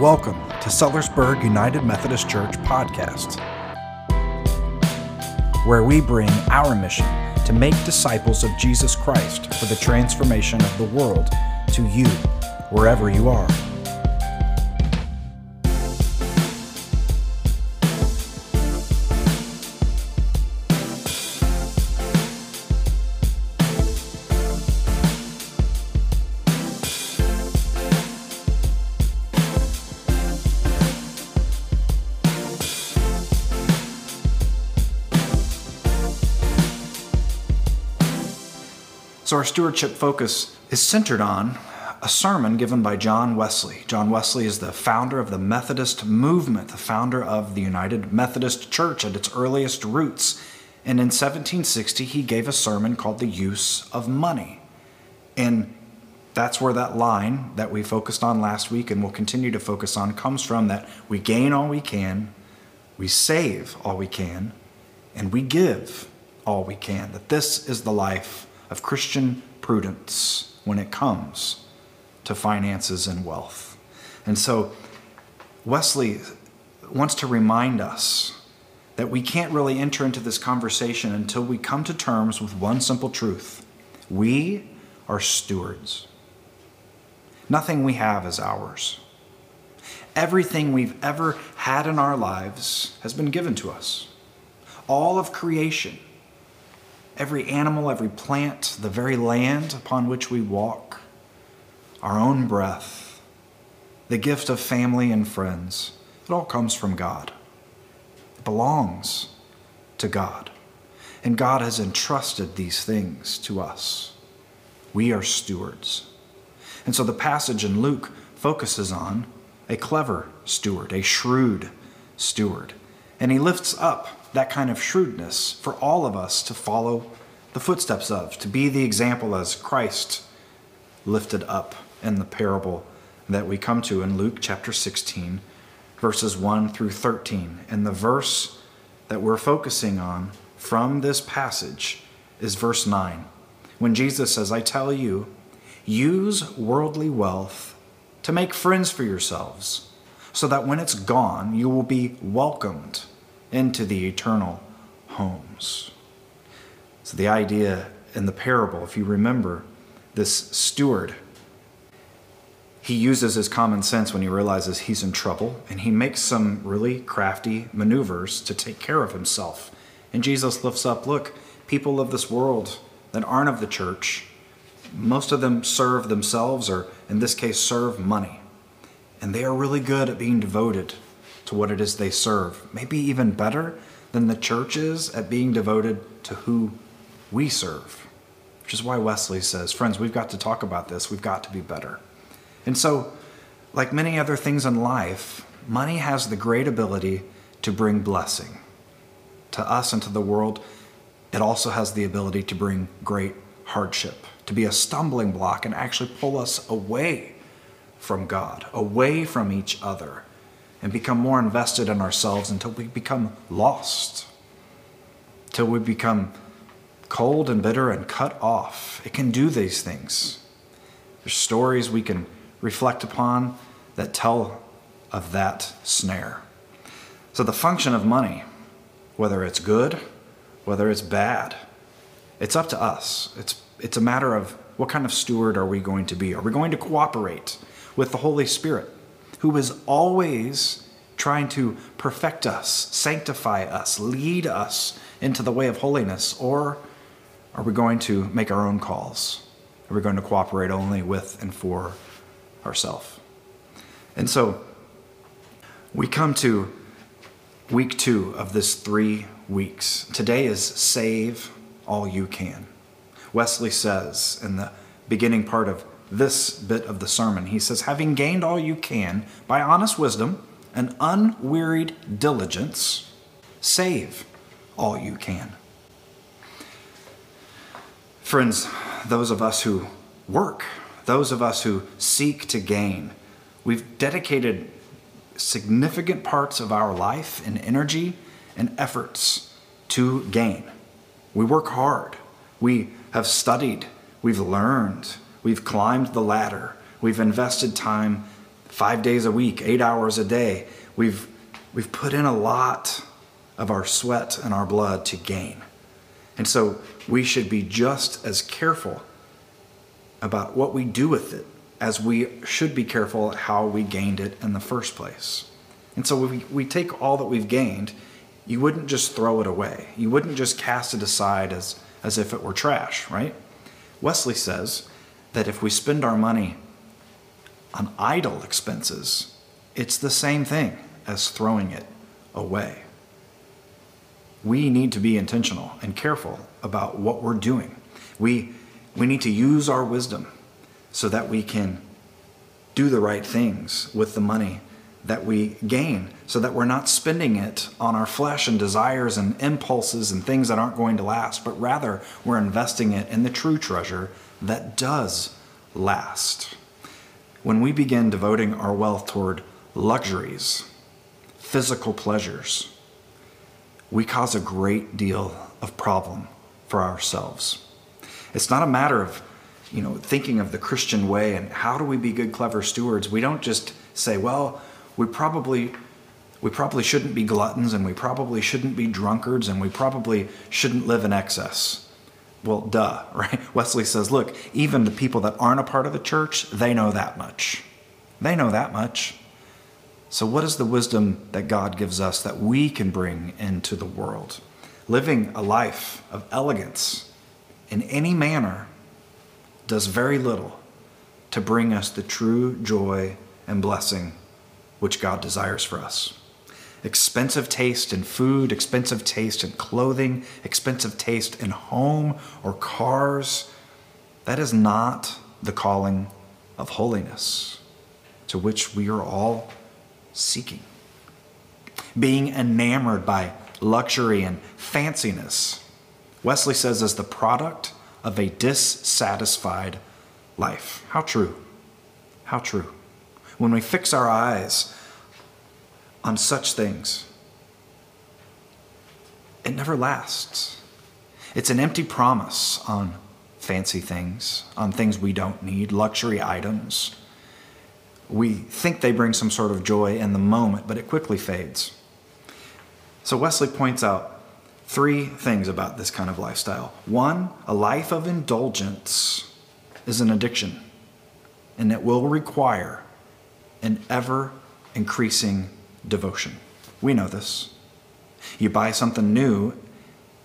Welcome to Sellersburg United Methodist Church Podcast, where we bring our mission to make disciples of Jesus Christ for the transformation of the world to you, wherever you are. So our stewardship focus is centered on a sermon given by John Wesley. John Wesley is the founder of the Methodist movement, the founder of the United Methodist Church at its earliest roots. And in 1760, he gave a sermon called The Use of Money. And that's where that line that we focused on last week and will continue to focus on comes from, that we gain all we can, we save all we can, and we give all we can. That this is the life of Christian prudence when it comes to finances and wealth. And so Wesley wants to remind us that we can't really enter into this conversation until we come to terms with one simple truth. We are stewards. Nothing we have is ours. Everything we've ever had in our lives has been given to us. All of creation, every animal, every plant, the very land upon which we walk, our own breath, the gift of family and friends, it all comes from God. It belongs to God. And God has entrusted these things to us. We are stewards. And so the passage in Luke focuses on a clever steward, a shrewd steward. And he lifts up that kind of shrewdness for all of us to follow the footsteps of, to be the example as Christ lifted up in the parable that we come to in Luke chapter 16, verses 1 through 13. And the verse that we're focusing on from this passage is verse 9, when Jesus says, "I tell you, use worldly wealth to make friends for yourselves, so that when it's gone, you will be welcomed into the eternal homes." So the idea in the parable, if you remember, this steward, he uses his common sense when he realizes he's in trouble, and he makes some really crafty maneuvers to take care of himself. And Jesus lifts up, look, people of this world that aren't of the church, most of them serve themselves, or in this case, serve money. And they are really good at being devoted to what it is they serve, maybe even better than the church is at being devoted to who we serve, which is why Wesley says, friends, we've got to talk about this. We've got to be better. And so, like many other things in life, money has the great ability to bring blessing to us and to the world. It also has the ability to bring great hardship, to be a stumbling block and actually pull us away from God, away from each other, and become more invested in ourselves until we become lost, till we become cold and bitter and cut off. It can do these things. There's stories we can reflect upon that tell of that snare. So the function of money, whether it's good, whether it's bad, it's up to us. It's a matter of what kind of steward are we going to be? Are we going to cooperate with the Holy Spirit, who is always trying to perfect us, sanctify us, lead us into the way of holiness? Or are we going to make our own calls? Are we going to cooperate only with and for ourselves? And so we come to week 2 of this 3 weeks. Today is save all you can. Wesley says in the beginning part of this bit of the sermon, he says, having gained all you can by honest wisdom and unwearied diligence, save all you can. Friends, those of us who work, those of us who seek to gain, we've dedicated significant parts of our life and energy and efforts to gain. We work hard. We have studied. We've learned. We've climbed the ladder. We've invested time, 5 days a week, 8 hours a day. We've put in a lot of our sweat and our blood to gain. And so we should be just as careful about what we do with it as we should be careful how we gained it in the first place. And so we take all that we've gained. You wouldn't just throw it away. You wouldn't just cast it aside as if it were trash, right? Wesley says that if we spend our money on idle expenses, it's the same thing as throwing it away. We need to be intentional and careful about what we're doing. We need to use our wisdom so that we can do the right things with the money that we gain, so that we're not spending it on our flesh and desires and impulses and things that aren't going to last, but rather we're investing it in the true treasure that does last. When we begin devoting our wealth toward luxuries, physical pleasures, we cause a great deal of problem for ourselves. It's not a matter of, thinking of the Christian way and how do we be good, clever stewards. We don't just say, well, we probably shouldn't be gluttons, and we probably shouldn't be drunkards, and we probably shouldn't live in excess. Well, duh, right? Wesley says, look, even the people that aren't a part of the church, they know that much. They know that much. So what is the wisdom that God gives us that we can bring into the world? Living a life of elegance in any manner does very little to bring us the true joy and blessing which God desires for us. Expensive taste in food, expensive taste in clothing, expensive taste in home or cars, that is not the calling of holiness to which we are all seeking. Being enamored by luxury and fanciness, Wesley says, is the product of a dissatisfied life. How true. How true. When we fix our eyes on such things, it never lasts. It's an empty promise on fancy things, on things we don't need, luxury items. We think they bring some sort of joy in the moment, but it quickly fades. So Wesley points out three things about this kind of lifestyle. One, a life of indulgence is an addiction, and it will require an ever-increasing devotion. We know this. You buy something new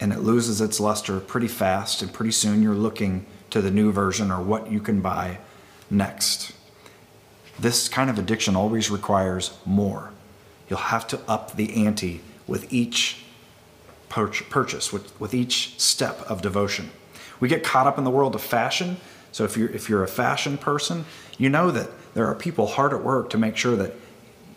and it loses its luster pretty fast, and pretty soon you're looking to the new version or what you can buy next. This kind of addiction always requires more. You'll have to up the ante with each purchase, with each step of devotion. We get caught up in the world of fashion. So if you're a fashion person, you know that there are people hard at work to make sure that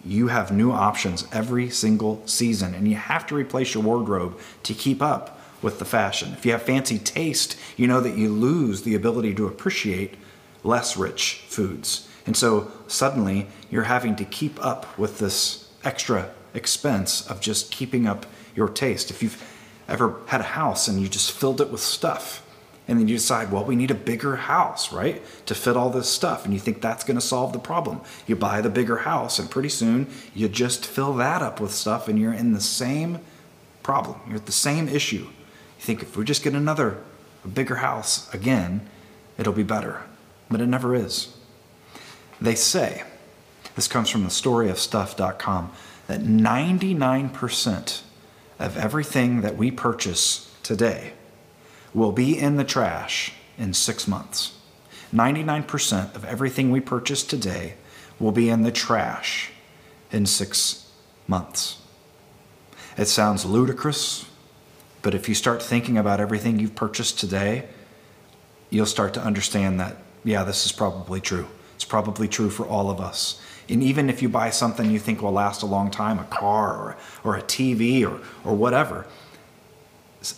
you have new options every single season, and you have to replace your wardrobe to keep up with the fashion. If you have fancy taste, you know that you lose the ability to appreciate less rich foods. And so suddenly you're having to keep up with this extra expense of just keeping up your taste. If you've ever had a house and you just filled it with stuff, and then you decide, well, we need a bigger house, right, to fit all this stuff. And you think that's going to solve the problem. You buy the bigger house, and pretty soon you just fill that up with stuff, and you're in the same problem. You're at the same issue. You think, if we just get a bigger house again, it'll be better. But it never is. They say, this comes from the storyofstuff.com, that 99% of everything that we purchase today will be in the trash in 6 months. 99% of everything we purchase today will be in the trash in 6 months. It sounds ludicrous, but if you start thinking about everything you've purchased today, you'll start to understand that, yeah, this is probably true. It's probably true for all of us. And even if you buy something you think will last a long time, a car or a TV or whatever,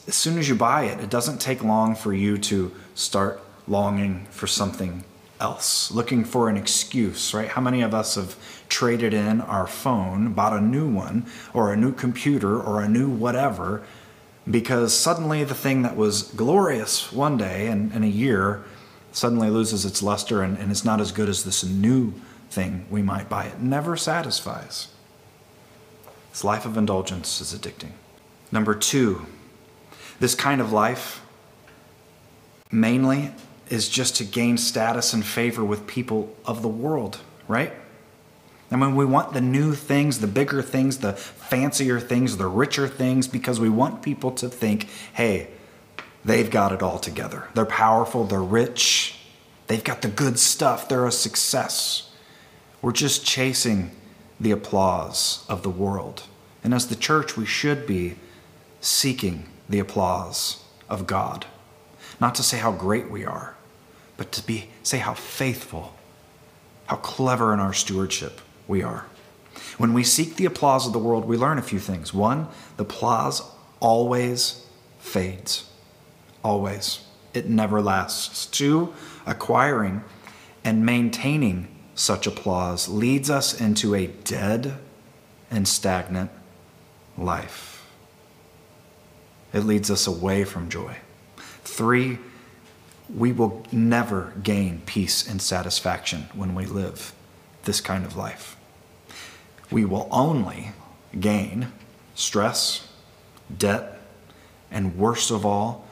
as soon as you buy it, it doesn't take long for you to start longing for something else, looking for an excuse, right? How many of us have traded in our phone, bought a new one, or a new computer, or a new whatever, because suddenly the thing that was glorious one day and in a year suddenly loses its luster and it's not as good as this new thing we might buy. It never satisfies. This life of indulgence is addicting. Number two, this kind of life mainly is just to gain status and favor with people of the world, right? I mean, we want the new things, the bigger things, the fancier things, the richer things, because we want people to think, hey, they've got it all together. They're powerful, they're rich, they've got the good stuff, they're a success. We're just chasing the applause of the world. And as the church, we should be seeking the applause of God. Not to say how great we are, but to say how faithful, how clever in our stewardship we are. When we seek the applause of the world, we learn a few things. One, the applause always fades. Always. It never lasts. Two, acquiring and maintaining such applause leads us into a dead and stagnant life. It leads us away from joy. Three, we will never gain peace and satisfaction when we live this kind of life. We will only gain stress, debt, and worst of all,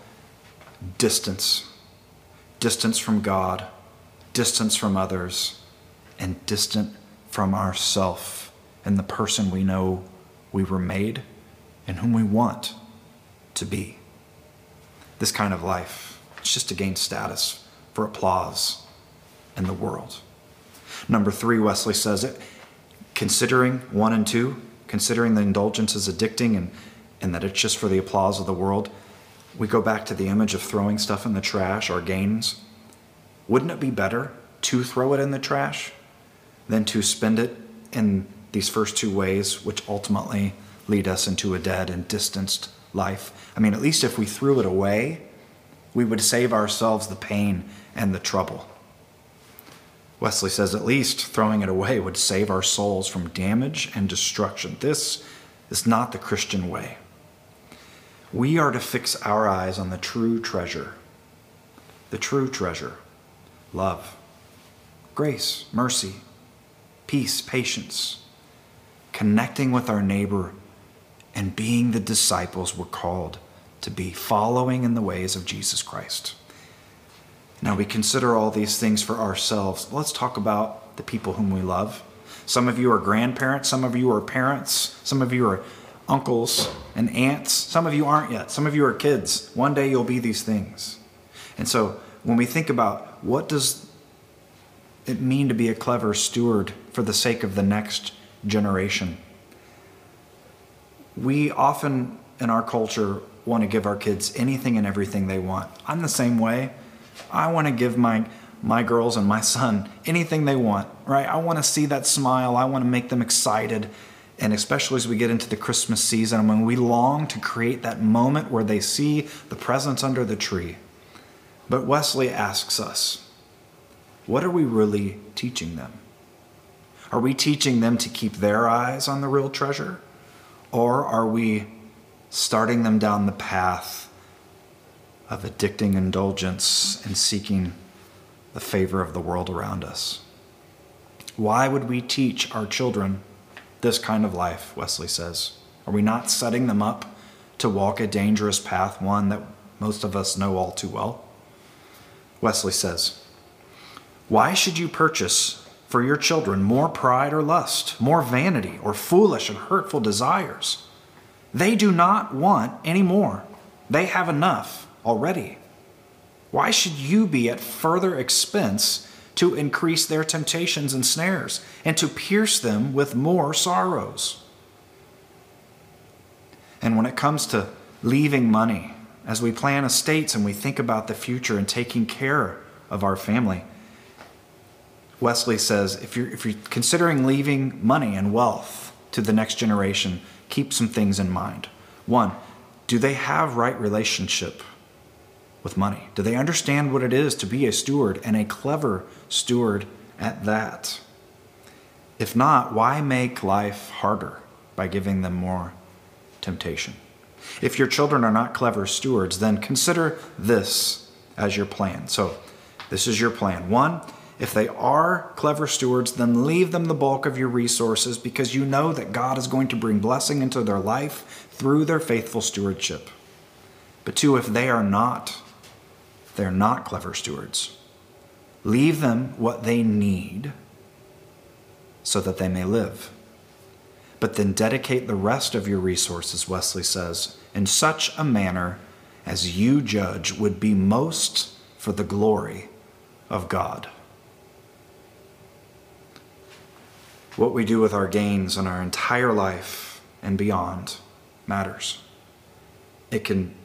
distance. Distance from God, distance from others, and distant from ourself and the person we know we were made and whom we want to be. This kind of life, it's just to gain status for applause in the world. Number three, Wesley says it, considering one and two, considering the indulgence is addicting and that it's just for the applause of the world, we go back to the image of throwing stuff in the trash, our gains. Wouldn't it be better to throw it in the trash than to spend it in these first two ways, which ultimately lead us into a dead and distanced life? I mean, at least if we threw it away, we would save ourselves the pain and the trouble. Wesley says at least throwing it away would save our souls from damage and destruction. This is not the Christian way. We are to fix our eyes on the true treasure, love, grace, mercy, peace, patience, connecting with our neighbor and being the disciples we're called to be, following in the ways of Jesus Christ. Now we consider all these things for ourselves. Let's talk about the people whom we love. Some of you are grandparents, some of you are parents, some of you are uncles and aunts. Some of you aren't yet. Some of you are kids. One day you'll be these things. And so when we think about what does it mean to be a clever steward for the sake of the next generation, we often in our culture want to give our kids anything and everything they want. I'm the same way. I want to give my girls and my son anything they want, right? I want to see that smile. I want to make them excited. And especially as we get into the Christmas season, when we long to create that moment where they see the presents under the tree. But Wesley asks us, what are we really teaching them? Are we teaching them to keep their eyes on the real treasure? Or are we starting them down the path of addicting indulgence and seeking the favor of the world around us? Why would we teach our children this kind of life, Wesley says? Are we not setting them up to walk a dangerous path, one that most of us know all too well? Wesley says, why should you purchase for your children more pride or lust, more vanity or foolish and hurtful desires? They do not want any more. They have enough already. Why should you be at further expense to increase their temptations and snares, and to pierce them with more sorrows? And when it comes to leaving money, as we plan estates and we think about the future and taking care of our family, Wesley says, if you're considering leaving money and wealth to the next generation, keep some things in mind. One, do they have right relationship with money? Do they understand what it is to be a steward, and a clever steward at that? If not, why make life harder by giving them more temptation? If your children are not clever stewards, then consider this as your plan. So this is your plan. One If they are clever stewards, then leave them the bulk of your resources, because you know that God is going to bring blessing into their life through their faithful stewardship. But two, if they are not, they're not clever stewards. Leave them what they need so that they may live. But then dedicate the rest of your resources, Wesley says, in such a manner as you judge would be most for the glory of God. What we do with our gains in our entire life and beyond matters. It can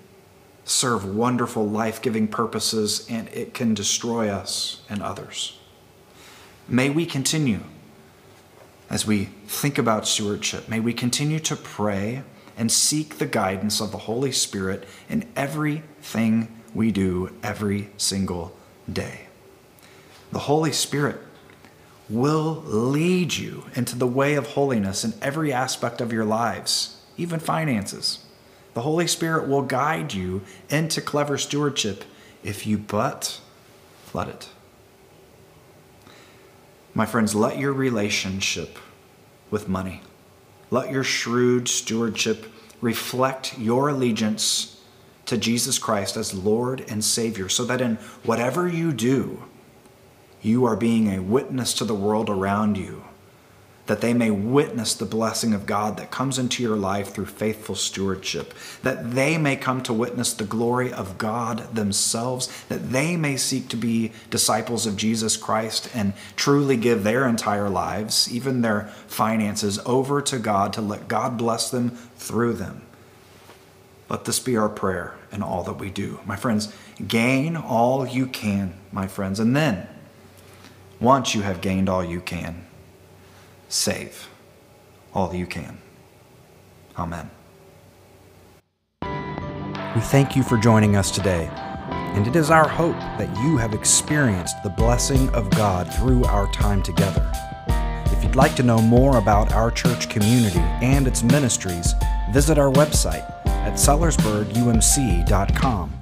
serve wonderful life-giving purposes, and it can destroy us and others. May we continue, as we think about stewardship, may we continue to pray and seek the guidance of the Holy Spirit in everything we do every single day. The Holy Spirit will lead you into the way of holiness in every aspect of your lives, even finances. The Holy Spirit will guide you into clever stewardship if you but let it. My friends, let your relationship with money, let your shrewd stewardship reflect your allegiance to Jesus Christ as Lord and Savior, so that in whatever you do, you are being a witness to the world around you, that they may witness the blessing of God that comes into your life through faithful stewardship, that they may come to witness the glory of God themselves, that they may seek to be disciples of Jesus Christ and truly give their entire lives, even their finances, over to God, to let God bless them through them. Let this be our prayer in all that we do. My friends, gain all you can, my friends, and then, once you have gained all you can, save all you can. Amen. We thank you for joining us today, and it is our hope that you have experienced the blessing of God through our time together. If you'd like to know more about our church community and its ministries, visit our website at SellersburgUMC.com.